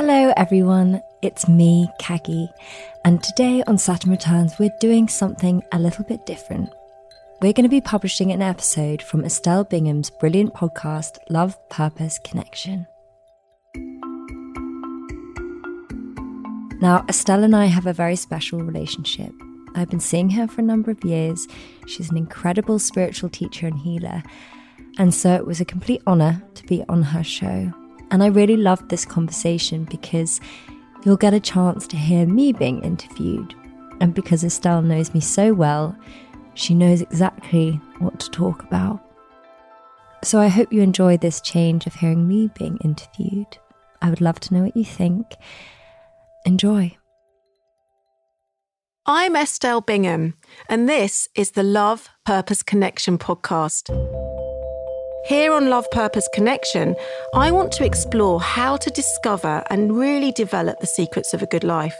Hello everyone, it's me, Caggie, and today on Saturn Returns we're doing something a little bit different. We're going to be publishing an episode from Estelle Bingham's brilliant podcast, Love, Purpose, Connection. Now, Estelle and I have a very special relationship. I've been seeing her for a number of years. She's an incredible spiritual teacher and healer, and so it was a complete honour to be on her show. And I really loved this conversation because you'll get a chance to hear me being interviewed. And because Estelle knows me so well, she knows exactly what to talk about. So I hope you enjoy this change of hearing me being interviewed. I would love to know what you think. Enjoy. I'm Estelle Bingham, and this is the Love, Purpose, Connection podcast. Here on Love, Purpose, Connection, I want to explore how to discover and really develop the secrets of a good life.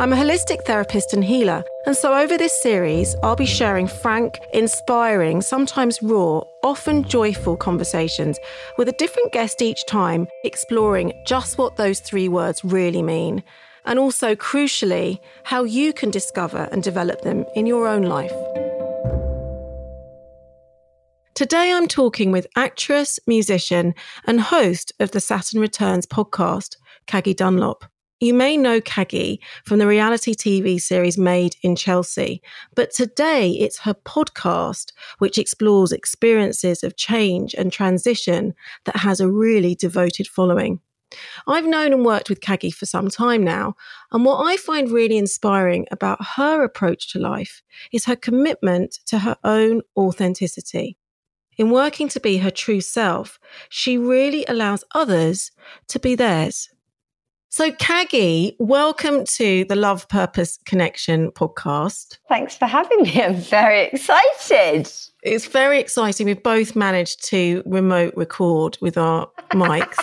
I'm a holistic therapist and healer, and so over this series, I'll be sharing frank, inspiring, sometimes raw, often joyful conversations with a different guest each time, exploring just what those three words really mean, and also, crucially, how you can discover and develop them in your own life. Today I'm talking with actress, musician and host of the Saturn Returns podcast, Caggie Dunlop. You may know Caggie from the reality TV series Made in Chelsea, but today it's her podcast which explores experiences of change and transition that has a really devoted following. I've known and worked with Caggie for some time now, and what I find really inspiring about her approach to life is her commitment to her own authenticity. In working to be her true self, she really allows others to be theirs. So Caggie, welcome to the Love, Purpose, Connection podcast. Thanks for having me. I'm very excited. It's very exciting. We've both managed to remote record with our mics.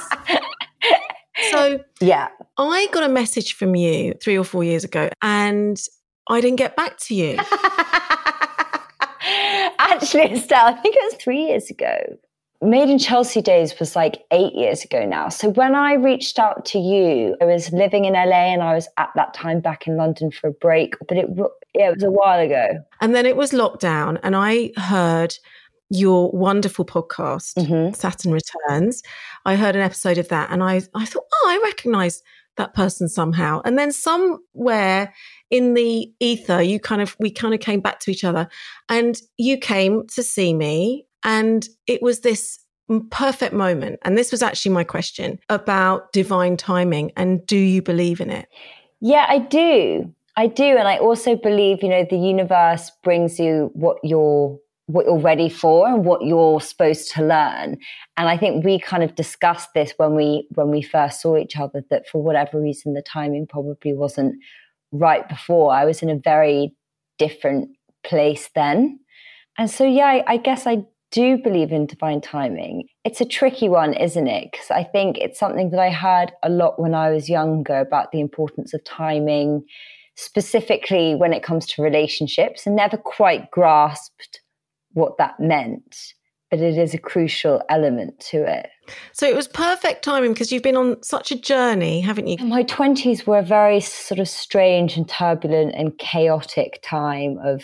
So yeah, I got a message from you 3 or 4 years ago and I didn't get back to you. Actually, Estelle, I think it was 3 years ago. Made in Chelsea days was like 8 years ago now. So when I reached out to you, I was living in LA and I was at that time back in London for a break. But it was a while ago. And then it was lockdown and I heard your wonderful podcast, Saturn Returns. I heard an episode of that and I thought, oh, I recognise that person somehow. And then somewhere in the ether, we kind of came back to each other and you came to see me and it was this perfect moment. And this was actually my question about divine timing and do you believe in it? Yeah, I do. And I also believe, you know, the universe brings you what you're ready for and what you're supposed to learn. And I think we kind of discussed this when we first saw each other, that for whatever reason, the timing probably wasn't right before. I was in a very different place then. And so, yeah, I guess I do believe in divine timing. It's a tricky one, isn't it? Because I think it's something that I heard a lot when I was younger about the importance of timing, specifically when it comes to relationships, and never quite grasped what that meant, but it is a crucial element to it. So it was perfect timing because you've been on such a journey, haven't you? My 20s were a very sort of strange and turbulent and chaotic time of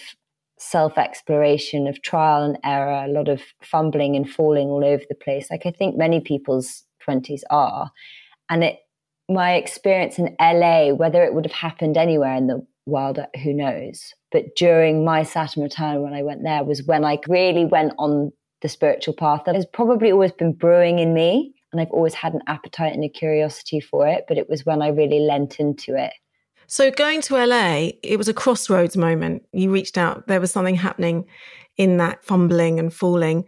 self-exploration, of trial and error, a lot of fumbling and falling all over the place, like I think many people's 20s are. And my experience in LA, whether it would have happened anywhere in the world, who knows? But during my Saturn return, when I went there, was when I really went on the spiritual path that has probably always been brewing in me. And I've always had an appetite and a curiosity for it, but it was when I really lent into it. So going to LA, it was a crossroads moment. You reached out, there was something happening in that fumbling and falling.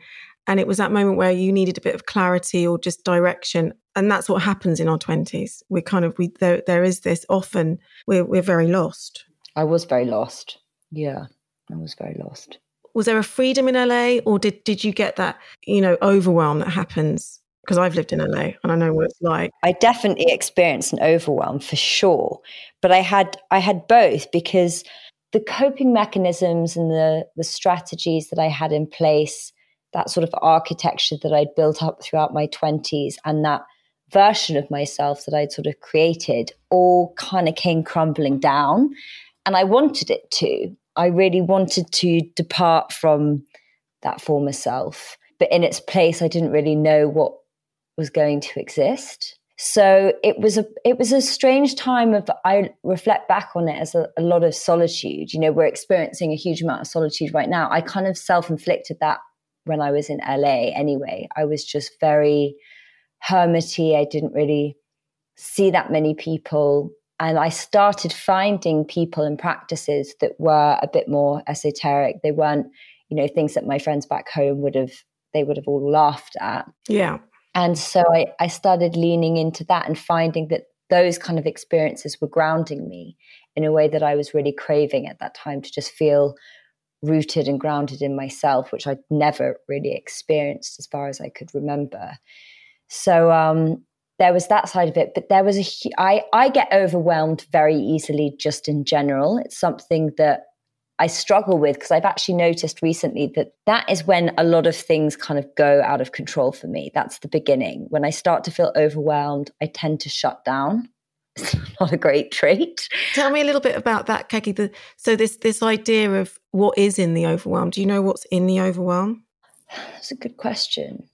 And it was that moment where you needed a bit of clarity or just direction. And that's what happens in our 20s. We kind of, there is this often, we're very lost. I was very lost. Yeah, I was very lost. Was there a freedom in LA or did you get that, you know, overwhelm that happens? Because I've lived in LA and I know what it's like. I definitely experienced an overwhelm for sure. But I had both, because the coping mechanisms and the strategies that I had in place, that sort of architecture that I'd built up throughout my 20s and that version of myself that I'd sort of created all kind of came crumbling down. And I wanted it to. I really wanted to depart from that former self. But in its place, I didn't really know what was going to exist. So it was a strange time of, I reflect back on it as a lot of solitude. You know, we're experiencing a huge amount of solitude right now. I kind of self-inflicted that when I was in LA anyway. I was just very hermity. I didn't really see that many people. And I started finding people and practices that were a bit more esoteric. They weren't, you know, things that my friends back home would have all laughed at. Yeah. And so I started leaning into that and finding that those kind of experiences were grounding me in a way that I was really craving at that time, to just feel rooted and grounded in myself, which I'd never really experienced as far as I could remember. So there was that side of it. But there was I get overwhelmed very easily just in general. It's something that I struggle with, because I've actually noticed recently that is when a lot of things kind of go out of control for me. That's the beginning. When I start to feel overwhelmed, I tend to shut down. It's not a great trait. Tell me a little bit about that, Caggie. So this idea of what is in the overwhelm. Do you know what's in the overwhelm? That's a good question.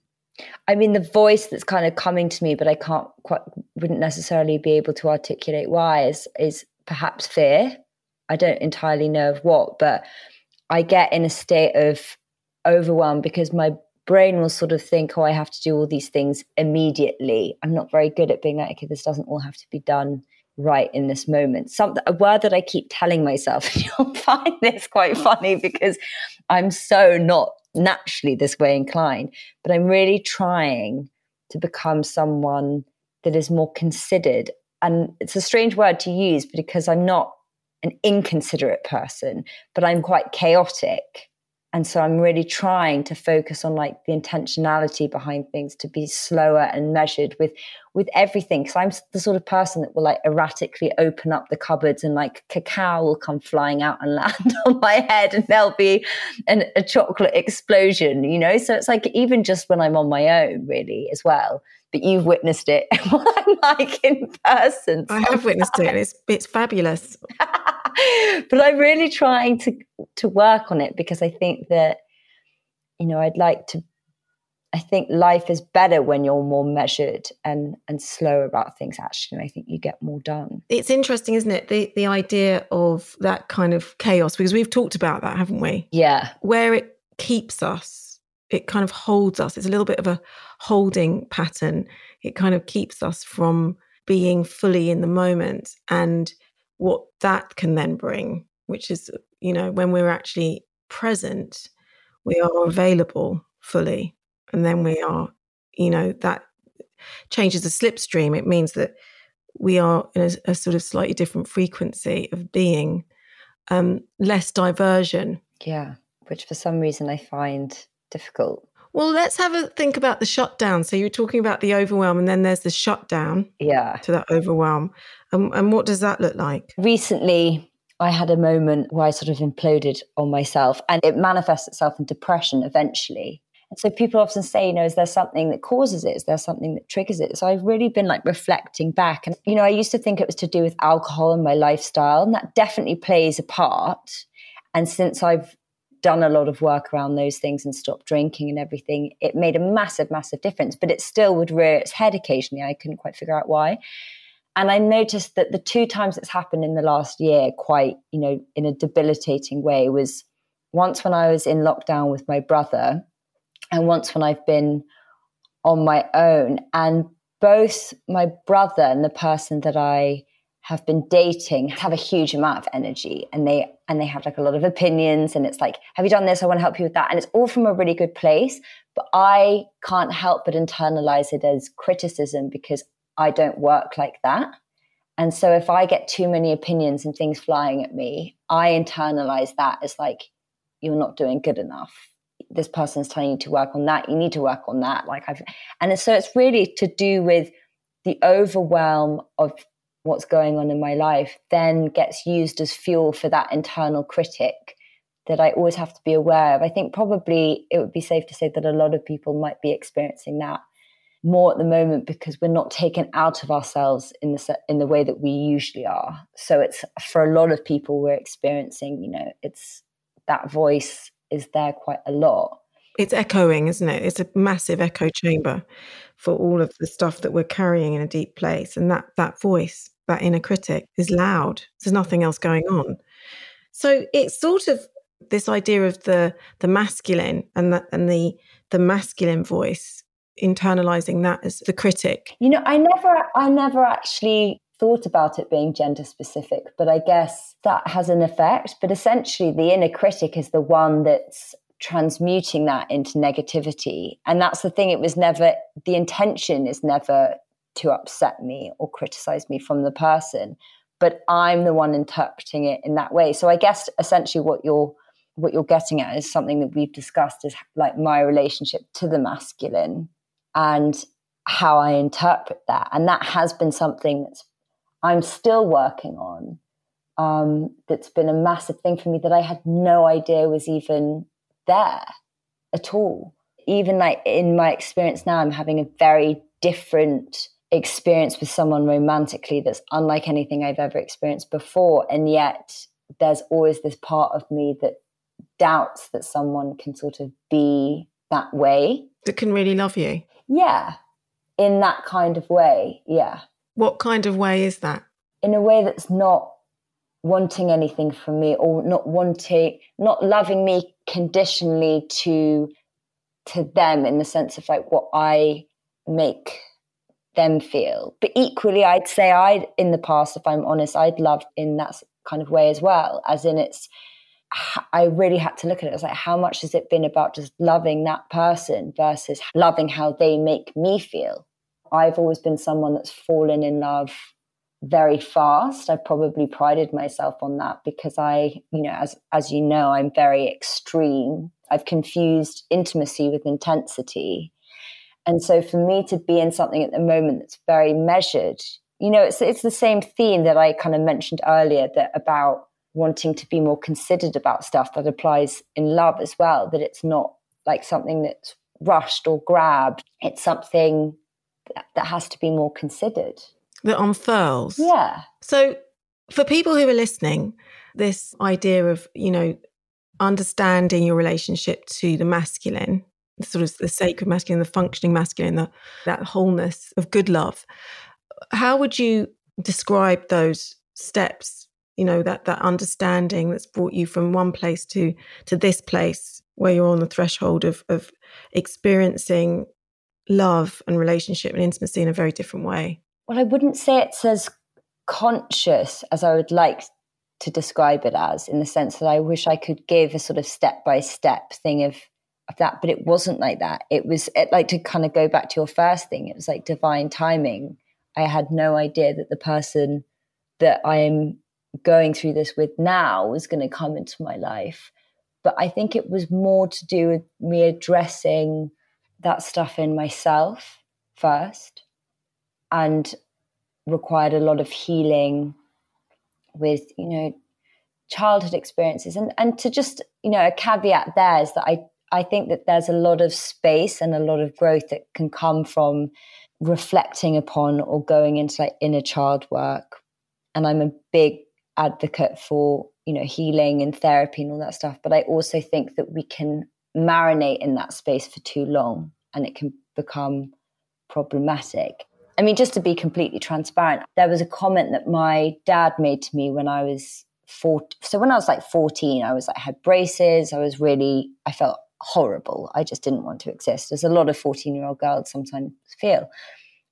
I mean, the voice that's kind of coming to me, but I wouldn't necessarily be able to articulate why, is perhaps fear. I don't entirely know of what, but I get in a state of overwhelm because my brain will sort of think, oh, I have to do all these things immediately. I'm not very good at being like, okay, this doesn't all have to be done right in this moment. A word that I keep telling myself, and you'll find this quite funny because I'm so not naturally this way inclined, but I'm really trying to become someone that is more considered. And it's a strange word to use because I'm not an inconsiderate person, but I'm quite chaotic. And so I'm really trying to focus on like the intentionality behind things, to be slower and measured with everything. Because I'm the sort of person that will like erratically open up the cupboards and like cacao will come flying out and land on my head, and there'll be a chocolate explosion, you know? So it's like, even just when I'm on my own really as well, but you've witnessed it while I'm like in person. Sometimes. I have witnessed it. It's fabulous. But I'm really trying to work on it because I think that, you know, I think life is better when you're more measured and slower about things, actually. And I think you get more done. It's interesting, isn't it? The idea of that kind of chaos, because we've talked about that, haven't we? Yeah. Where it keeps us, it kind of holds us. It's a little bit of a holding pattern. It kind of keeps us from being fully in the moment, and what that can then bring, which is, you know, when we're actually present, we are available fully. And then we are, you know, that changes the slipstream. It means that we are in a sort of slightly different frequency of being, less diversion. Yeah, which for some reason I find difficult. Well, let's have a think about the shutdown. So you're talking about the overwhelm, and then there's the shutdown to that overwhelm. And what does that look like? Recently, I had a moment where I sort of imploded on myself, and it manifests itself in depression eventually. And so people often say, you know, is there something that causes it? Is there something that triggers it? So I've really been like reflecting back. And, you know, I used to think it was to do with alcohol and my lifestyle, and that definitely plays a part. And since I've done a lot of work around those things and stopped drinking and everything, it made a massive, massive difference, but it still would rear its head occasionally. I couldn't quite figure out why. And I noticed that the two times it's happened in the last year, quite, you know, in a debilitating way, was once when I was in lockdown with my brother, and once when I've been on my own. And both my brother and the person that I have been dating have a huge amount of energy, and they have like a lot of opinions, and it's like, have you done this? I want to help you with that. And it's all from a really good place, but I can't help but internalize it as criticism because I don't work like that. And so if I get too many opinions and things flying at me, I internalize that as like, you're not doing good enough. This person's telling you to work on that. You need to work on that. And so it's really to do with the overwhelm of what's going on in my life then gets used as fuel for that internal critic that I always have to be aware of. I think probably it would be safe to say that a lot of people might be experiencing that more at the moment because we're not taken out of ourselves in the way that we usually are. So it's, for a lot of people, we're experiencing, you know, it's that voice is there quite a lot. It's echoing, isn't it? It's a massive echo chamber for all of the stuff that we're carrying in a deep place. And that voice, that inner critic, is loud. There's nothing else going on. So it's sort of this idea of the masculine and the masculine voice, internalizing that as the critic. You know, I never actually thought about it being gender specific, but I guess that has an effect. But essentially, the inner critic is the one that's transmuting that into negativity. And that's the thing, the intention is never to upset me or criticize me from the person, but I'm the one interpreting it in that way. So I guess essentially what you're getting at is something that we've discussed, is like my relationship to the masculine and how I interpret that. And that has been something that's I'm still working on. That's been a massive thing for me that I had no idea was even there at all. Even like in my experience now, I'm having a very different experience with someone romantically that's unlike anything I've ever experienced before. And yet there's always this part of me that doubts that someone can sort of be that way. That can really love you. Yeah, in that kind of way, yeah. What kind of way is that? In a way that's not wanting anything from me, or not loving me conditionally to them, in the sense of like what I make them feel. But equally, I'd say in the past, if I'm honest, I'd loved in that kind of way as well, as in I really had to look at it as like, how much has it been about just loving that person versus loving how they make me feel? I've always been someone that's fallen in love very fast. I probably prided myself on that because I, you know, as you know, I'm very extreme. I've confused intimacy with intensity. And so for me to be in something at the moment that's very measured, you know, it's the same theme that I kind of mentioned earlier, that about wanting to be more considered about stuff, that applies in love as well, that it's not like something that's rushed or grabbed. It's something that has to be more considered. That unfurls. Yeah. So for people who are listening, this idea of, you know, understanding your relationship to the masculine, sort of the sacred masculine, the functioning masculine, that wholeness of good love, how would you describe those steps, you know, that understanding that's brought you from one place to this place where you're on the threshold of experiencing love and relationship and intimacy in a very different way? Well, I wouldn't say it's as conscious as I would like to describe it as, in the sense that I wish I could give a sort of step-by-step thing of that, but it wasn't like that. It like, to kind of go back to your first thing, it was like divine timing. I had no idea that the person that I am going through this with now was going to come into my life. But I think it was more to do with me addressing that stuff in myself first, and required a lot of healing with, you know, childhood experiences. And to just, you know, a caveat there is that I think that there's a lot of space and a lot of growth that can come from reflecting upon or going into like inner child work. And I'm a big advocate for, you know, healing and therapy and all that stuff. But I also think that we can marinate in that space for too long and it can become problematic. I mean, just to be completely transparent, there was a comment that my dad made to me when I was 40. So when I was like 14, I had braces. I felt horrible. I just didn't want to exist, as a lot of 14-year-old girls sometimes feel.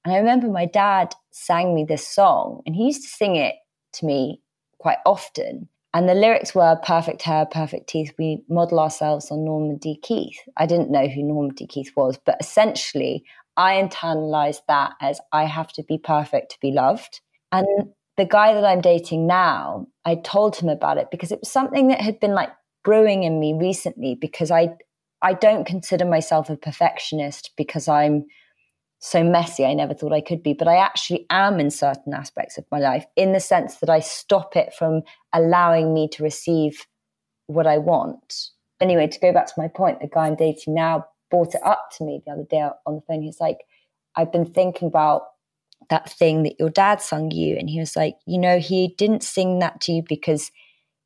And I remember my dad sang me this song, and he used to sing it to me quite often. And the lyrics were, perfect hair, perfect teeth, we model ourselves on Normandy Keith. I didn't know who Normandy Keith was, but essentially I internalized that as I have to be perfect to be loved. And the guy that I'm dating now, I told him about it because it was something that had been like brewing in me recently, because I don't consider myself a perfectionist because I'm so messy. I never thought I could be, but I actually am in certain aspects of my life, in the sense that I stop it from allowing me to receive what I want. Anyway, to go back to my point, the guy I'm dating now brought it up to me the other day on the phone. He's like, I've been thinking about that thing that your dad sung you. And he was like, you know, he didn't sing that to you because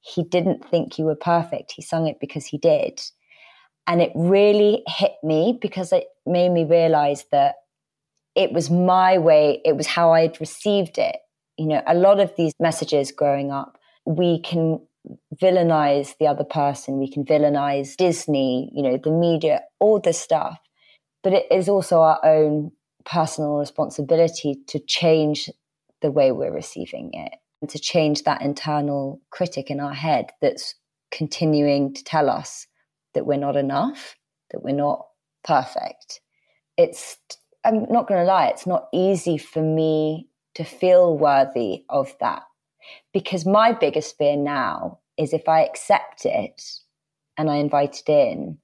he didn't think you were perfect. He sung it because he did. And it really hit me because it made me realize that it was my way. It was how I'd received it. You know, a lot of these messages growing up, we can villainize the other person. We can villainize Disney, you know, the media, all this stuff. But it is also our own personal responsibility to change the way we're receiving it and to change that internal critic in our head that's continuing to tell us that we're not enough, that we're not perfect. It's, I'm not going to lie, it's not easy for me to feel worthy of that, because my biggest fear now is if I accept it and I invite it in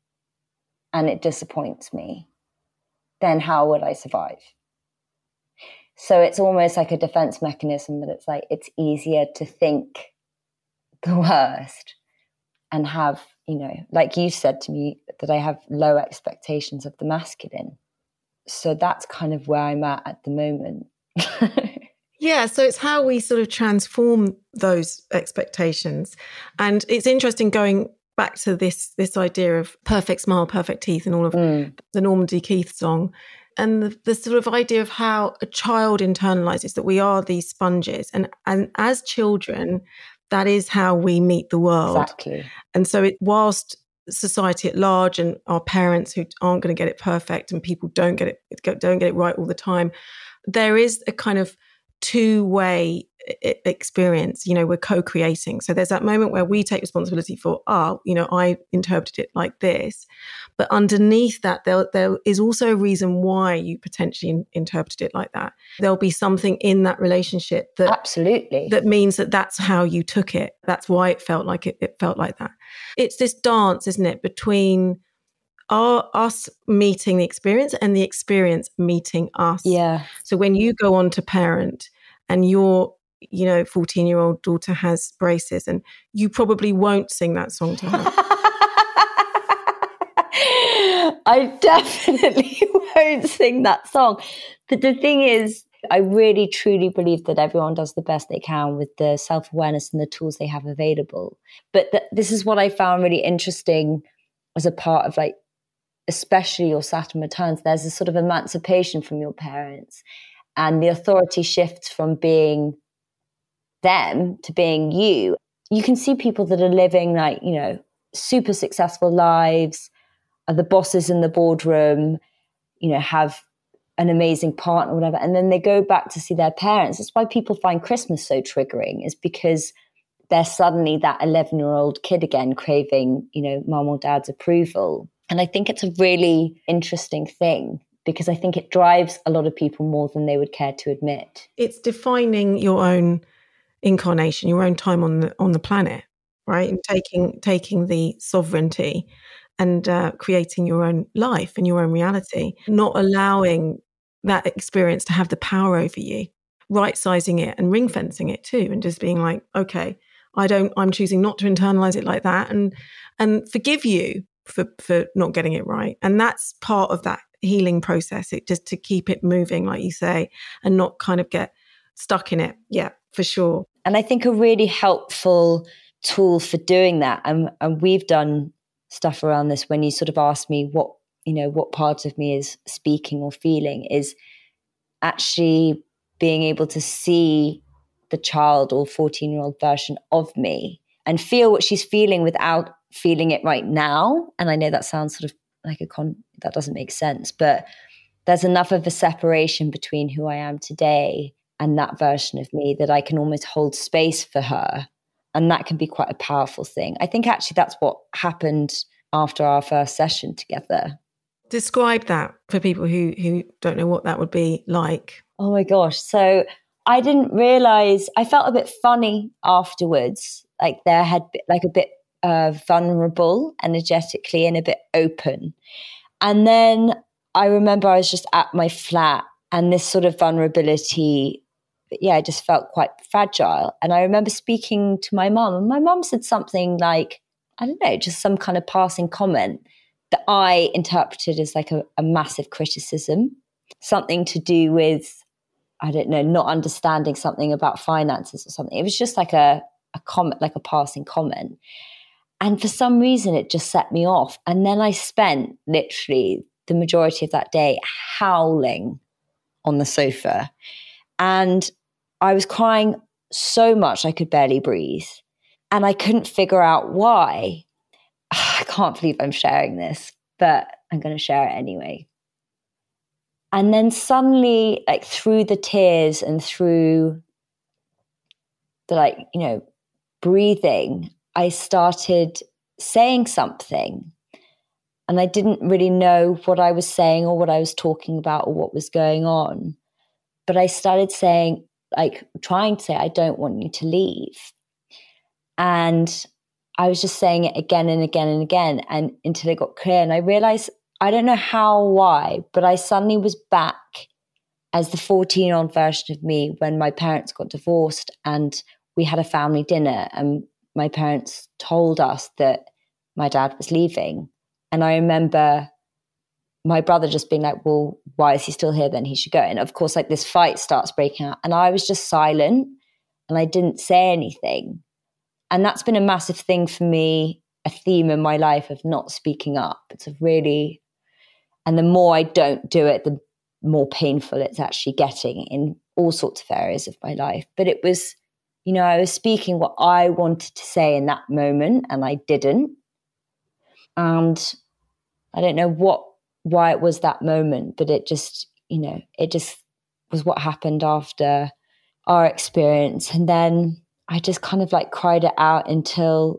and it disappoints me, then how would I survive? So it's almost like a defense mechanism, but it's like it's easier to think the worst and have, you know, like you said to me, that I have low expectations of the masculine. So that's kind of where I'm at the moment. Yeah, so it's how we sort of transform those expectations. And it's interesting going back to this idea of perfect smile, perfect teeth, and all of the Normandy Keith song, and the sort of idea of how a child internalizes that we are these sponges, and as children, that is how we meet the world. Exactly. And so, whilst society at large and our parents who aren't going to get it perfect, and people don't get it right all the time, there is a kind of two-way experience. You know, we're co-creating. So there's that moment where we take responsibility for, you know, I interpreted it like this. But underneath that, there is also a reason why you potentially interpreted it like that. There'll be something in that relationship that absolutely, that means that that's how you took it. That's why it felt like it felt like that. It's this dance, isn't it, between us meeting the experience and the experience meeting us. Yeah. So when you go on to parent and you're, you know, 14-year-old daughter has braces, and you probably won't sing that song to her. I definitely won't sing that song. But the thing is, I really truly believe that everyone does the best they can with the self-awareness and the tools they have available. But this is what I found really interesting as a part of, like, especially your Saturn Returns. There's a sort of emancipation from your parents, and the authority shifts from being them to being you. You can see people that are living, like, you know, super successful lives, are the bosses in the boardroom, you know, have an amazing partner, whatever. And then they go back to see their parents. That's why people find Christmas so triggering, is because they're suddenly that 11-year-old kid again, craving, you know, mum or dad's approval. And I think it's a really interesting thing, because I think it drives a lot of people more than they would care to admit. It's defining your own incarnation, your own time on the planet, right? And taking the sovereignty and creating your own life and your own reality, not allowing that experience to have the power over you, right-sizing it and ring-fencing it too, and just being like, okay, I'm choosing not to internalize it like that, and forgive you for not getting it right. And that's part of that healing process, it just to keep it moving, like you say, and not kind of get stuck in it. Yeah, for sure. And I think a really helpful tool for doing that, and we've done stuff around this, when you sort of ask me what, you know, what part of me is speaking or feeling, is actually being able to see the child or 14-year-old version of me and feel what she's feeling without feeling it right now. And I know that sounds sort of like that doesn't make sense, but there's enough of a separation between who I am today and that version of me that I can almost hold space for her, and that can be quite a powerful thing. I think actually that's what happened after our first session together. Describe that for people who don't know what that would be like. Oh my gosh. So I didn't realize, I felt a bit funny afterwards, like there had like a bit vulnerable energetically and a bit open. And then I remember I was just at my flat, and this sort of vulnerability, I just felt quite fragile. And I remember speaking to my mum, and my mum said something like, I don't know, just some kind of passing comment that I interpreted as like a massive criticism. something to do with, I don't know, not understanding something about finances or something. It was just like a comment, like a passing comment. And for some reason, it just set me off. And then I spent literally the majority of that day howling on the sofa. And I was crying so much I could barely breathe. And I couldn't figure out why. I can't believe I'm sharing this, but I'm going to share it anyway. And then suddenly, like through the tears and through the, like, you know, breathing, I started saying something, and I didn't really know what I was saying or what I was talking about or what was going on. But I started saying, like, trying to say, I don't want you to leave. And I was just saying it again and again and again, and until it got clear. And I realized, I don't know how, why, but I suddenly was back as the 14-year-old version of me when my parents got divorced and we had a family dinner, and my parents told us that my dad was leaving. And I remember my brother just being like, well, why is he still here then? He should go. And of course, like, this fight starts breaking out, and I was just silent and I didn't say anything. And that's been a massive thing for me, a theme in my life of not speaking up. It's a really, and the more I don't do it, the more painful it's actually getting in all sorts of areas of my life. But it was, you know, I was speaking what I wanted to say in that moment, and I didn't. And I don't know why it was that moment, but it just, you know, it just was what happened after our experience. And then I just kind of like cried it out until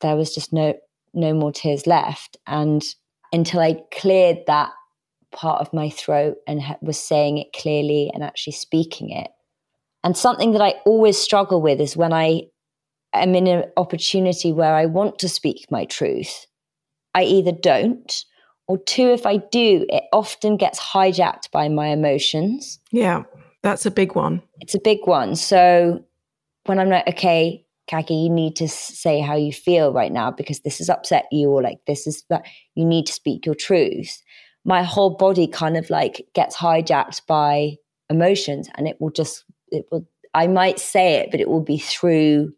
there was just no more tears left, and until I cleared that part of my throat and was saying it clearly and actually speaking it. And something that I always struggle with is when I am in an opportunity where I want to speak my truth, I either don't, or two, if I do, it often gets hijacked by my emotions. Yeah, that's a big one. It's a big one. So when I'm like, okay, Caggie, you need to say how you feel right now because this has upset you, or like this is that you need to speak your truth. My whole body kind of like gets hijacked by emotions, and it will. I might say it, but it will be through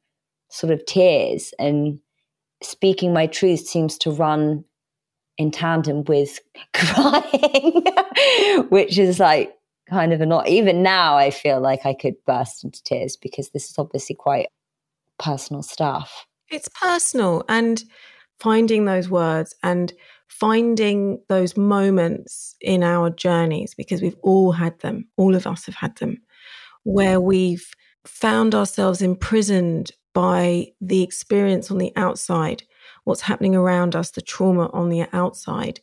sort of tears, and speaking my truth seems to run in tandem with crying, which is like kind of annoying. Even now I feel like I could burst into tears because this is obviously quite personal stuff. It's personal, and finding those words and finding those moments in our journeys, because we've all had them, all of us have had them, where we've found ourselves imprisoned by the experience on the outside, what's happening around us, the trauma on the outside,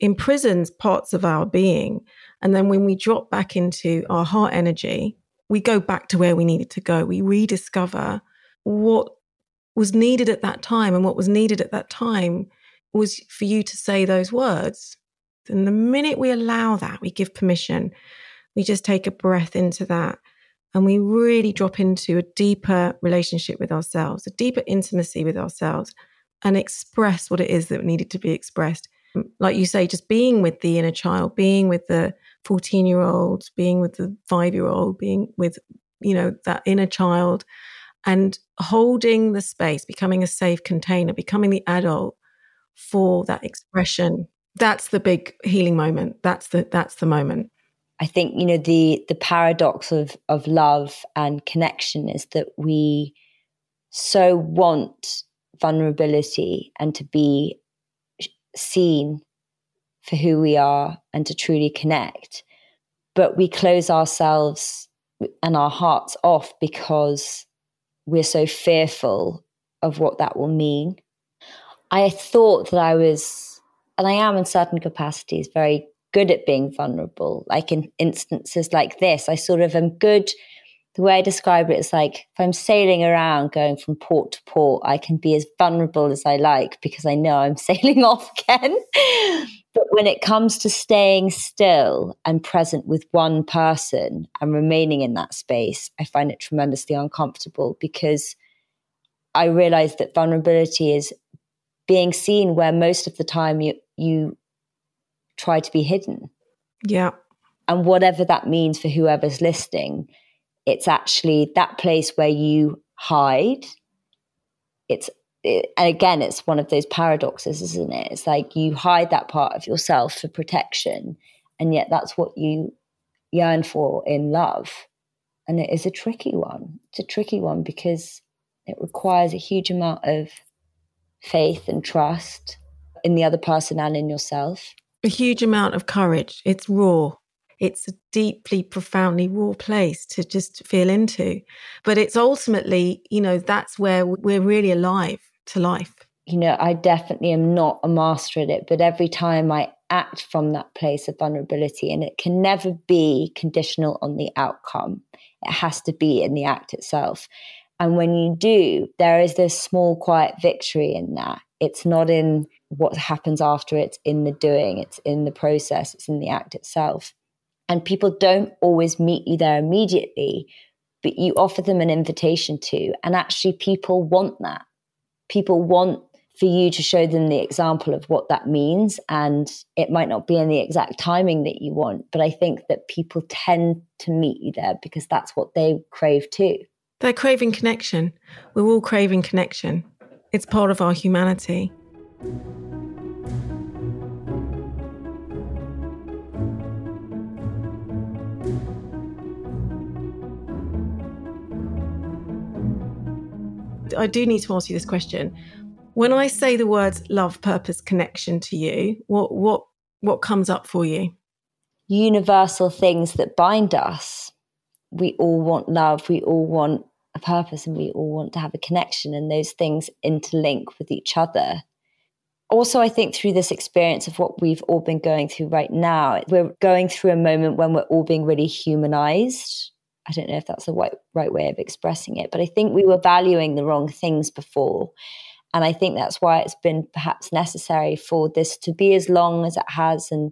imprisons parts of our being. And then when we drop back into our heart energy, we go back to where we needed to go. We rediscover what was needed at that time. And what was needed at that time was for you to say those words. And the minute we allow that, we give permission, we just take a breath into that, and we really drop into a deeper relationship with ourselves, a deeper intimacy with ourselves, and express what it is that needed to be expressed. Like you say, just being with the inner child, being with the 14-year-old, being with the 5-year-old, being with, you know, that inner child, and holding the space, becoming a safe container, becoming the adult for that expression. That's the big healing moment. That's the moment. I think, you know, the paradox of love and connection is that we so want vulnerability and to be seen for who we are and to truly connect, but we close ourselves and our hearts off because we're so fearful of what that will mean. I thought that I was, and I am in certain capacities, very good at being vulnerable. Like in instances like this, I sort of am good. The way I describe it is like, if I'm sailing around going from port to port, I can be as vulnerable as I like because I know I'm sailing off again. But when it comes to staying still and present with one person and remaining in that space, I find it tremendously uncomfortable because I realize that vulnerability is being seen where most of the time you try to be hidden. Yeah, And whatever that means for whoever's listening, it's actually that place where you hide. And again, it's one of those paradoxes, isn't it? It's like you hide that part of yourself for protection, and yet that's what you yearn for in love. And it is a tricky one. It's a tricky one because it requires a huge amount of faith and trust in the other person and in yourself. A huge amount of courage. It's raw. It's a deeply, profoundly raw place to just feel into. But it's ultimately, you know, that's where we're really alive to life. You know, I definitely am not a master at it, but every time I act from that place of vulnerability, and it can never be conditional on the outcome. It has to be in the act itself. And when you do, there is this small, quiet victory in that. It's not in what happens after, it's in the doing, it's in the process, it's in the act itself. And people don't always meet you there immediately, but you offer them an invitation to, and actually people want that. People want for you to show them the example of what that means. And it might not be in the exact timing that you want, but I think that people tend to meet you there because that's what they crave too. They're craving connection. We're all craving connection. It's part of our humanity. I do need to ask you this question. When I say the words love, purpose, connection to you, what comes up for you? Universal things that bind us. We all want love, we all want a purpose, and we all want to have a connection, and those things interlink with each other. Also, I think through this experience of what we've all been going through right now, we're going through a moment when we're all being really humanized. I don't know if that's the right way of expressing it, but I think we were valuing the wrong things before. And I think that's why it's been perhaps necessary for this to be as long as it has and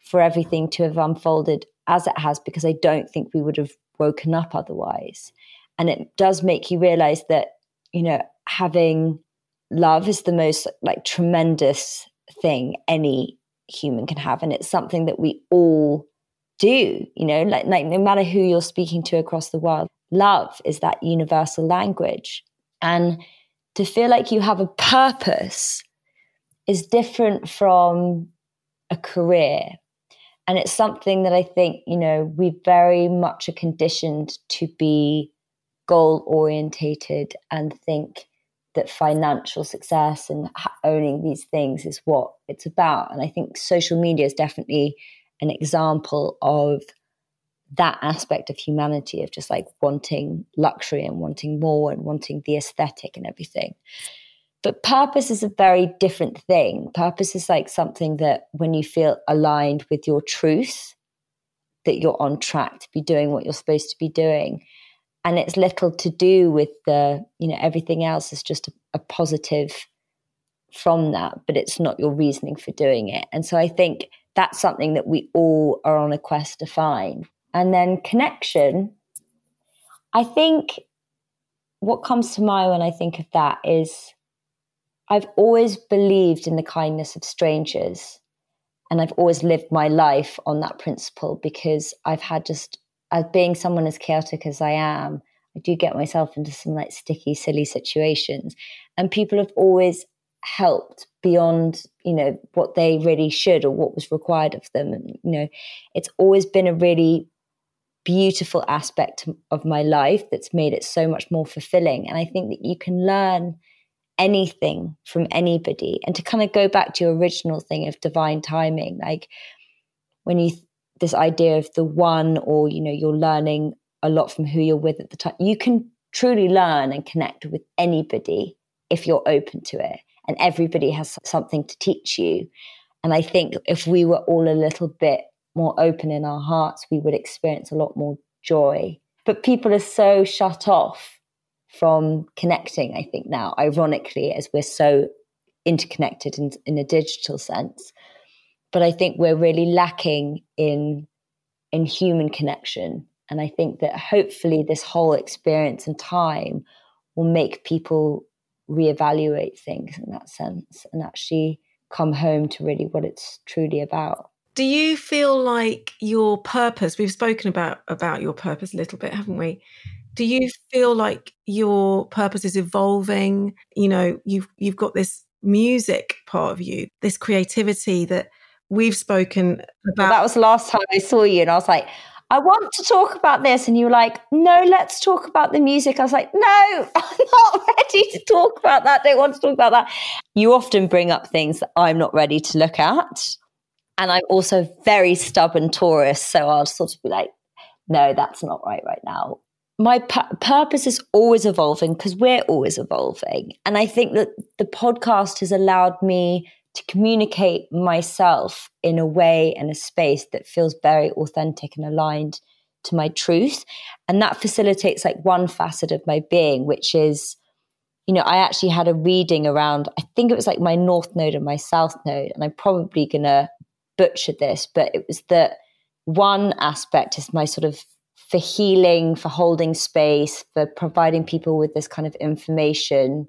for everything to have unfolded as it has, because I don't think we would have woken up otherwise. And it does make you realize that, you know, having love is the most like tremendous thing any human can have. And it's something that we all do, you know, like no matter who you're speaking to across the world, love is that universal language. And to feel like you have a purpose is different from a career. And it's something that I think, you know, we very much are conditioned to be goal orientated and think that financial success and owning these things is what it's about. And I think social media is definitely an example of that aspect of humanity, of just like wanting luxury and wanting more and wanting the aesthetic and everything. But purpose is a very different thing. Purpose is like something that when you feel aligned with your truth, that you're on track to be doing what you're supposed to be doing. And it's little to do with the, you know, everything else is just a positive from that, but it's not your reasoning for doing it. And so I think that's something that we all are on a quest to find. And then connection, I think what comes to mind when I think of that is I've always believed in the kindness of strangers, and I've always lived my life on that principle, because I've had just, as being someone as chaotic as I am, I do get myself into some like sticky, silly situations, and people have always helped beyond, you know, what they really should or what was required of them. And, you know, it's always been a really beautiful aspect of my life that's made it so much more fulfilling. And I think that you can learn anything from anybody. And to kind of go back to your original thing of divine timing, like when you this idea of the one, or, you know, you're learning a lot from who you're with at the time, you can truly learn and connect with anybody if you're open to it. And everybody has something to teach you. And I think if we were all a little bit more open in our hearts, we would experience a lot more joy. But people are so shut off from connecting, I think now, ironically, as we're so interconnected in a digital sense. But I think we're really lacking in human connection. And I think that hopefully this whole experience and time will make people reevaluate things in that sense and actually come home to really what it's truly about. Do you feel like your purpose, we've spoken about your purpose a little bit, haven't we? Do you feel like your purpose is evolving? You know, you've got this music part of you, this creativity that we've spoken about. Well, that was the last time I saw you and I was like, I want to talk about this. And you were like, no, let's talk about the music. I was like, no, I'm not ready to talk about that. Don't want to talk about that. You often bring up things that I'm not ready to look at. And I'm also a very stubborn Taurus. So I'll sort of be like, no, that's not right now. My purpose is always evolving because we're always evolving. And I think that the podcast has allowed me to communicate myself in a way and a space that feels very authentic and aligned to my truth. And that facilitates like one facet of my being, which is, you know, I actually had a reading around, I think it was like my North Node and my South Node. And I'm probably going to butcher this, but it was that one aspect is my sort of for healing, for holding space, for providing people with this kind of information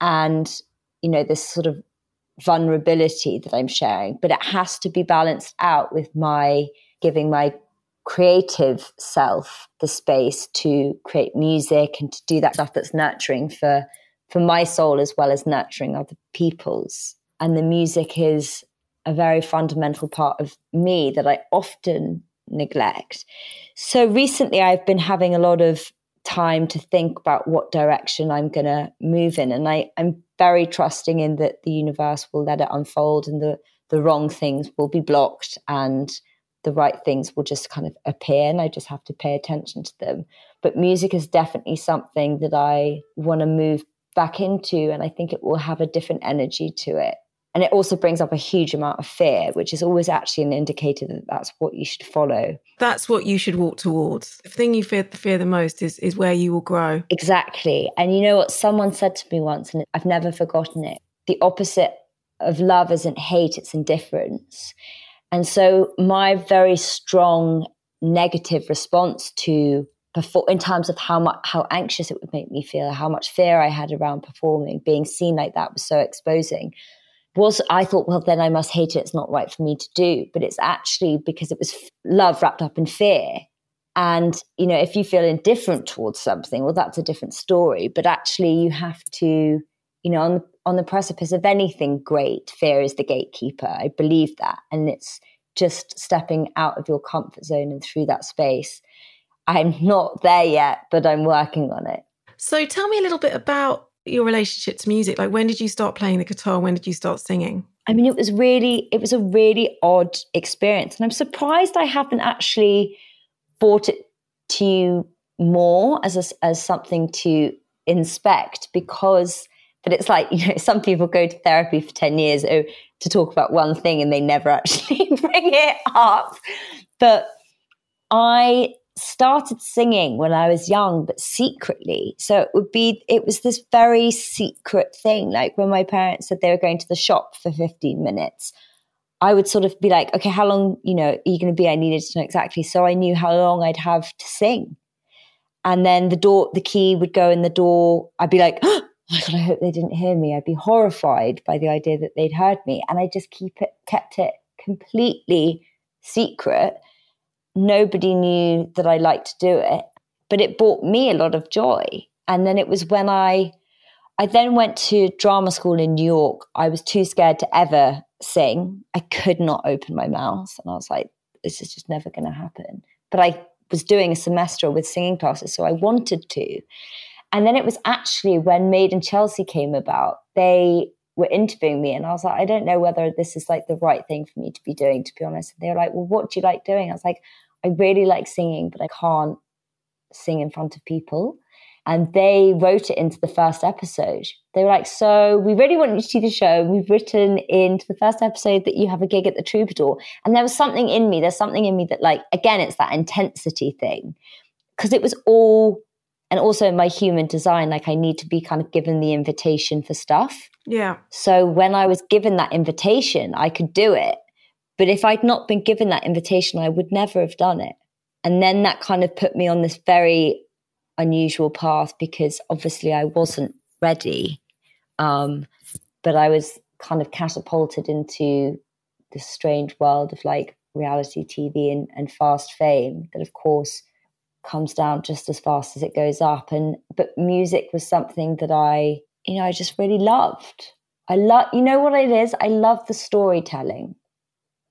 and, you know, this sort of vulnerability that I'm sharing, but it has to be balanced out with my giving my creative self the space to create music and to do that stuff that's nurturing for my soul as well as nurturing other people's. And the music is a very fundamental part of me that I often neglect. So recently I've been having a lot of time to think about what direction I'm going to move in. And I'm very trusting in that the universe will let it unfold and the wrong things will be blocked and the right things will just kind of appear and I just have to pay attention to them. But music is definitely something that I want to move back into and I think it will have a different energy to it. And it also brings up a huge amount of fear, which is always actually an indicator that that's what you should follow. That's what you should walk towards. The thing you fear the most is where you will grow. Exactly. And you know what someone said to me once, and I've never forgotten it. The opposite of love isn't hate, it's indifference. And so my very strong negative response to in terms of how anxious it would make me feel, how much fear I had around performing, being seen like that was so exposing. I thought, well, then I must hate it. It's not right for me to do. But it's actually because it was love wrapped up in fear. And, you know, if you feel indifferent towards something, well, that's a different story. But actually you have to, you know, on the precipice of anything great, fear is the gatekeeper. I believe that. And it's just stepping out of your comfort zone and through that space. I'm not there yet, but I'm working on it. So tell me a little bit about your relationship to music. Like, when did you start playing the guitar? When did you start singing? I mean, it was a really odd experience. And I'm surprised I haven't actually brought it to you more as something to inspect, because but it's like, you know, some people go to therapy for 10 years to talk about one thing and they never actually bring it up. But I started singing when I was young, but secretly. So it was this very secret thing. Like when my parents said they were going to the shop for 15 minutes, I would sort of be like, okay, how long, you know, are you going to be? I needed to know exactly. So I knew how long I'd have to sing. And then the key would go in the door. I'd be like, oh my God, I hope they didn't hear me. I'd be horrified by the idea that they'd heard me. And I just kept it completely secret. Nobody knew that I liked to do it, but it brought me a lot of joy. And then it was when I then went to drama school in New York. I was too scared to ever sing. I could not open my mouth. And I was like, this is just never going to happen. But I was doing a semester with singing classes, so I wanted to. And then it was actually when Made in Chelsea came about, they were interviewing me and I was like, I don't know whether this is like the right thing for me to be doing, to be honest. And they were like, well, what do you like doing? I was like, I really like singing, but I can't sing in front of people. And they wrote it into the first episode. They were like, so we really want you to see the show. We've written into the first episode that you have a gig at the Troubadour. And there was something in me, that like, again, it's that intensity thing. Because it was all, and also my human design, like I need to be kind of given the invitation for stuff. Yeah. So when I was given that invitation, I could do it. But if I'd not been given that invitation, I would never have done it. And then that kind of put me on this very unusual path because obviously I wasn't ready. But I was kind of catapulted into this strange world of like reality TV and fast fame that of course comes down just as fast as it goes up. But music was something that I just really loved. You know what it is? I love the storytelling.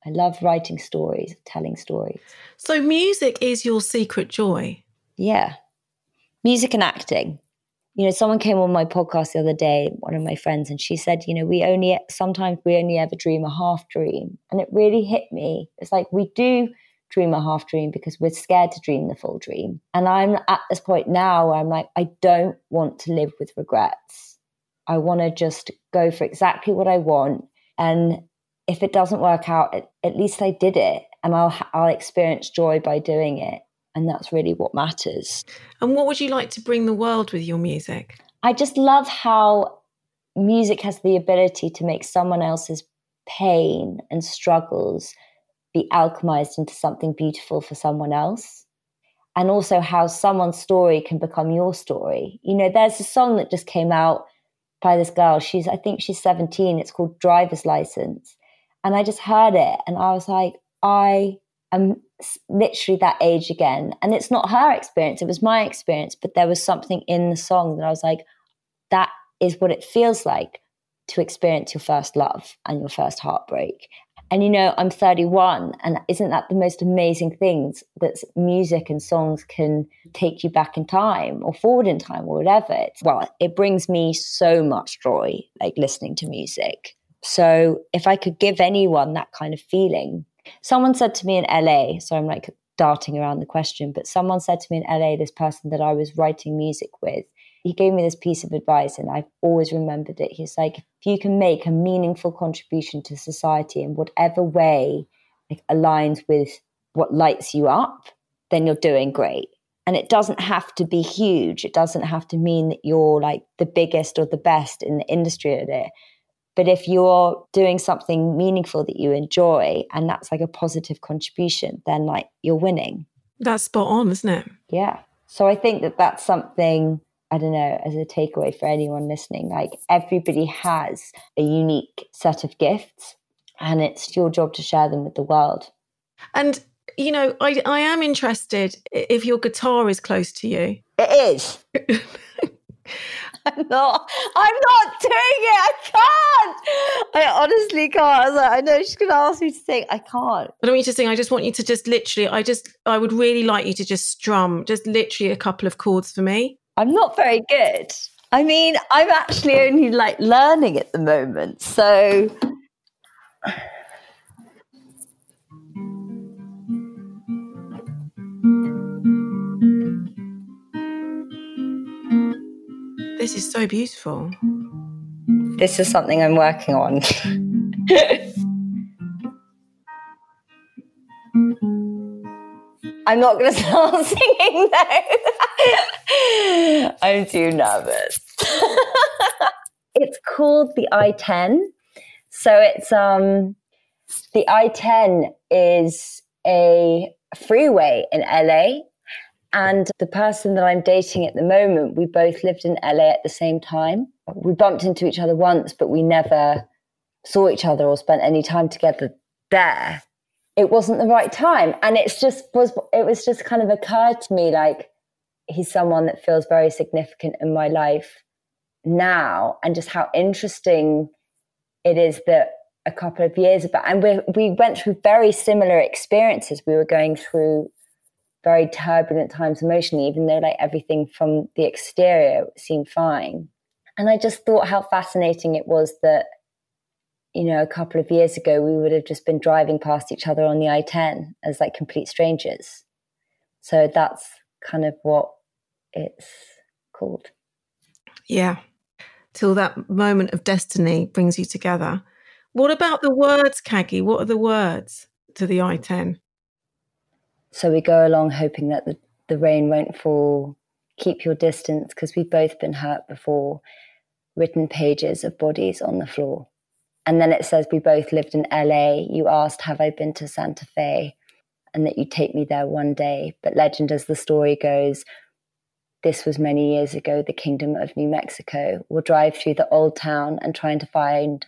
I love writing stories, telling stories. So music is your secret joy? Yeah. Music and acting. You know, someone came on my podcast the other day, one of my friends, and she said, you know, sometimes we only ever dream a half dream. And it really hit me. It's like we do dream a half dream because we're scared to dream the full dream. And I'm at this point now where I'm like, I don't want to live with regrets. I want to just go for exactly what I want. And if it doesn't work out, at least I did it, and I'll experience joy by doing it. And that's really what matters. And what would you like to bring the world with your music? I just love how music has the ability to make someone else's pain and struggles be alchemized into something beautiful for someone else. And also how someone's story can become your story. You know, there's a song that just came out by this girl. I think she's 17. It's called Driver's License. And I just heard it and I was like, I am literally that age again. And it's not her experience. It was my experience. But there was something in the song that I was like, that is what it feels like to experience your first love and your first heartbreak. And, you know, I'm 31. And isn't that the most amazing things that music and songs can take you back in time or forward in time or whatever? It brings me so much joy, like listening to music. So if I could give anyone that kind of feeling. Someone said to me in LA, so I'm like darting around the question, but someone said to me in LA, this person that I was writing music with, he gave me this piece of advice and I've always remembered it. He's like, if you can make a meaningful contribution to society in whatever way like aligns with what lights you up, then you're doing great. And it doesn't have to be huge. It doesn't have to mean that you're like the biggest or the best in the industry at it. But if you're doing something meaningful that you enjoy and that's like a positive contribution, then like you're winning. That's spot on, isn't it? Yeah. So I think that that's something, I don't know, as a takeaway for anyone listening, like everybody has a unique set of gifts and it's your job to share them with the world. And, you know, I am interested if your guitar is close to you. It is. I'm not doing it. I can't. I honestly can't. I was like, I know she's going to ask me to sing. I can't. I don't want you to sing. I just want you to just literally, I would really like you to just strum, just literally a couple of chords for me. I'm not very good. I mean, I'm actually only like learning at the moment. So... This is so beautiful. This is something I'm working on. I'm not going to start singing though. I'm too nervous. It's called the I-10. So it's the I-10 is a freeway in LA. And the person that I'm dating at the moment, we both lived in LA at the same time. We bumped into each other once, but we never saw each other or spent any time together there. It wasn't the right time. And it was just kind of occurred to me, like, he's someone that feels very significant in my life now. And just how interesting it is that a couple of years ago, and we went through very similar experiences. We were going through very turbulent times emotionally, even though like everything from the exterior seemed fine. And I just thought how fascinating it was that, you know, a couple of years ago, we would have just been driving past each other on the I-10 as like complete strangers. So that's kind of what it's called. Yeah. Till that moment of destiny brings you together. What about the words, Caggie? What are the words to the I-10? So we go along hoping that the rain won't fall, keep your distance, because we've both been hurt before, written pages of bodies on the floor. And then it says, we both lived in LA, you asked, have I been to Santa Fe? And that you'd take me there one day. But legend as the story goes, this was many years ago, the kingdom of New Mexico. We'll drive through the old town and try and find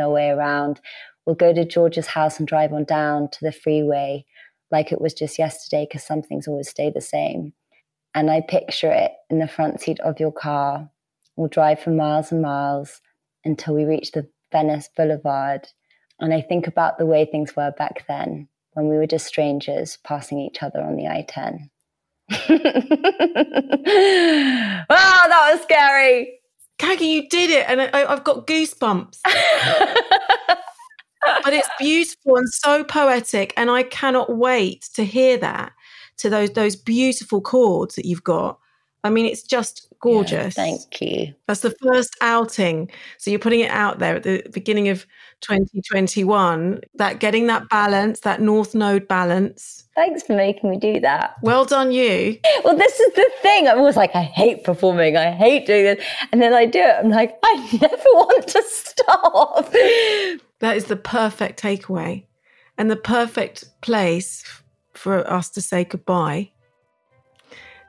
our way around. We'll go to George's house and drive on down to the freeway like it was just yesterday, because some things always stay the same. And I picture it in the front seat of your car. We'll drive for miles and miles until we reach the Venice Boulevard. And I think about the way things were back then, when we were just strangers passing each other on the I-10. Wow, that was scary. Caggie, you did it, and I've got goosebumps. But it's beautiful and so poetic, and I cannot wait to hear that, to those beautiful chords that you've got. I mean, it's just gorgeous. Yeah, thank you. That's the first outing. So you're putting it out there at the beginning of 2021, that getting that balance, that North Node balance. Thanks for making me do that. Well done you. Well, this is the thing. I'm always like, I hate performing. I hate doing this. And then I do it. I'm like, I never want to stop. That is the perfect takeaway and the perfect place for us to say goodbye.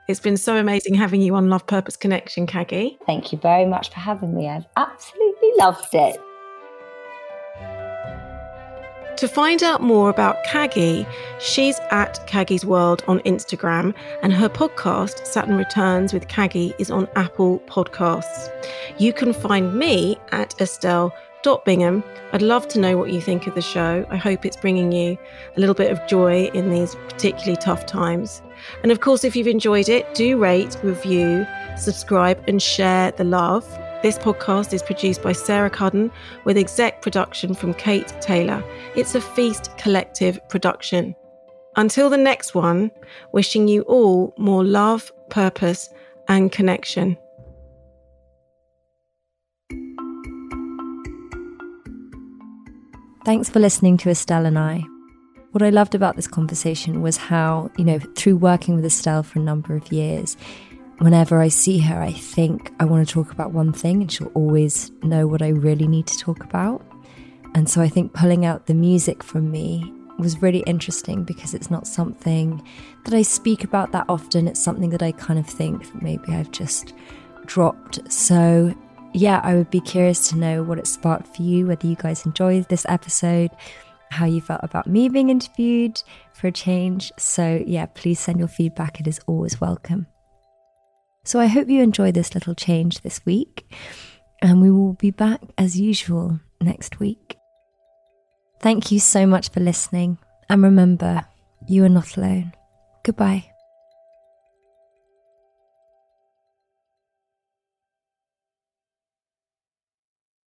It's been so amazing having you on Love, Purpose, Connection, Caggie. Thank you very much for having me. I've absolutely loved it. To find out more about Caggie, she's at Caggie's World on Instagram, and her podcast, Saturn Returns with Caggie, is on Apple Podcasts. You can find me at Estelle.Bingham. I'd love to know what you think of the show. I hope it's bringing you a little bit of joy in these particularly tough times. And of course, if you've enjoyed it, do rate, review, subscribe and share the love. This podcast is produced by Sarah Cudden with exec production from Kate Taylor. It's a Feast Collective production. Until the next one, wishing you all more love, purpose and connection. Thanks for listening to Estelle and I. What I loved about this conversation was how, through working with Estelle for a number of years, whenever I see her, I think I want to talk about one thing and she'll always know what I really need to talk about. And so I think pulling out the music from me was really interesting because it's not something that I speak about that often. It's something that I kind of think that maybe I've just dropped. So yeah, I would be curious to know what it sparked for you, whether you guys enjoyed this episode, how you felt about me being interviewed for a change. So yeah, please send your feedback. It is always welcome. So I hope you enjoy this little change this week, and we will be back as usual next week. Thank you so much for listening, and remember, you are not alone. Goodbye.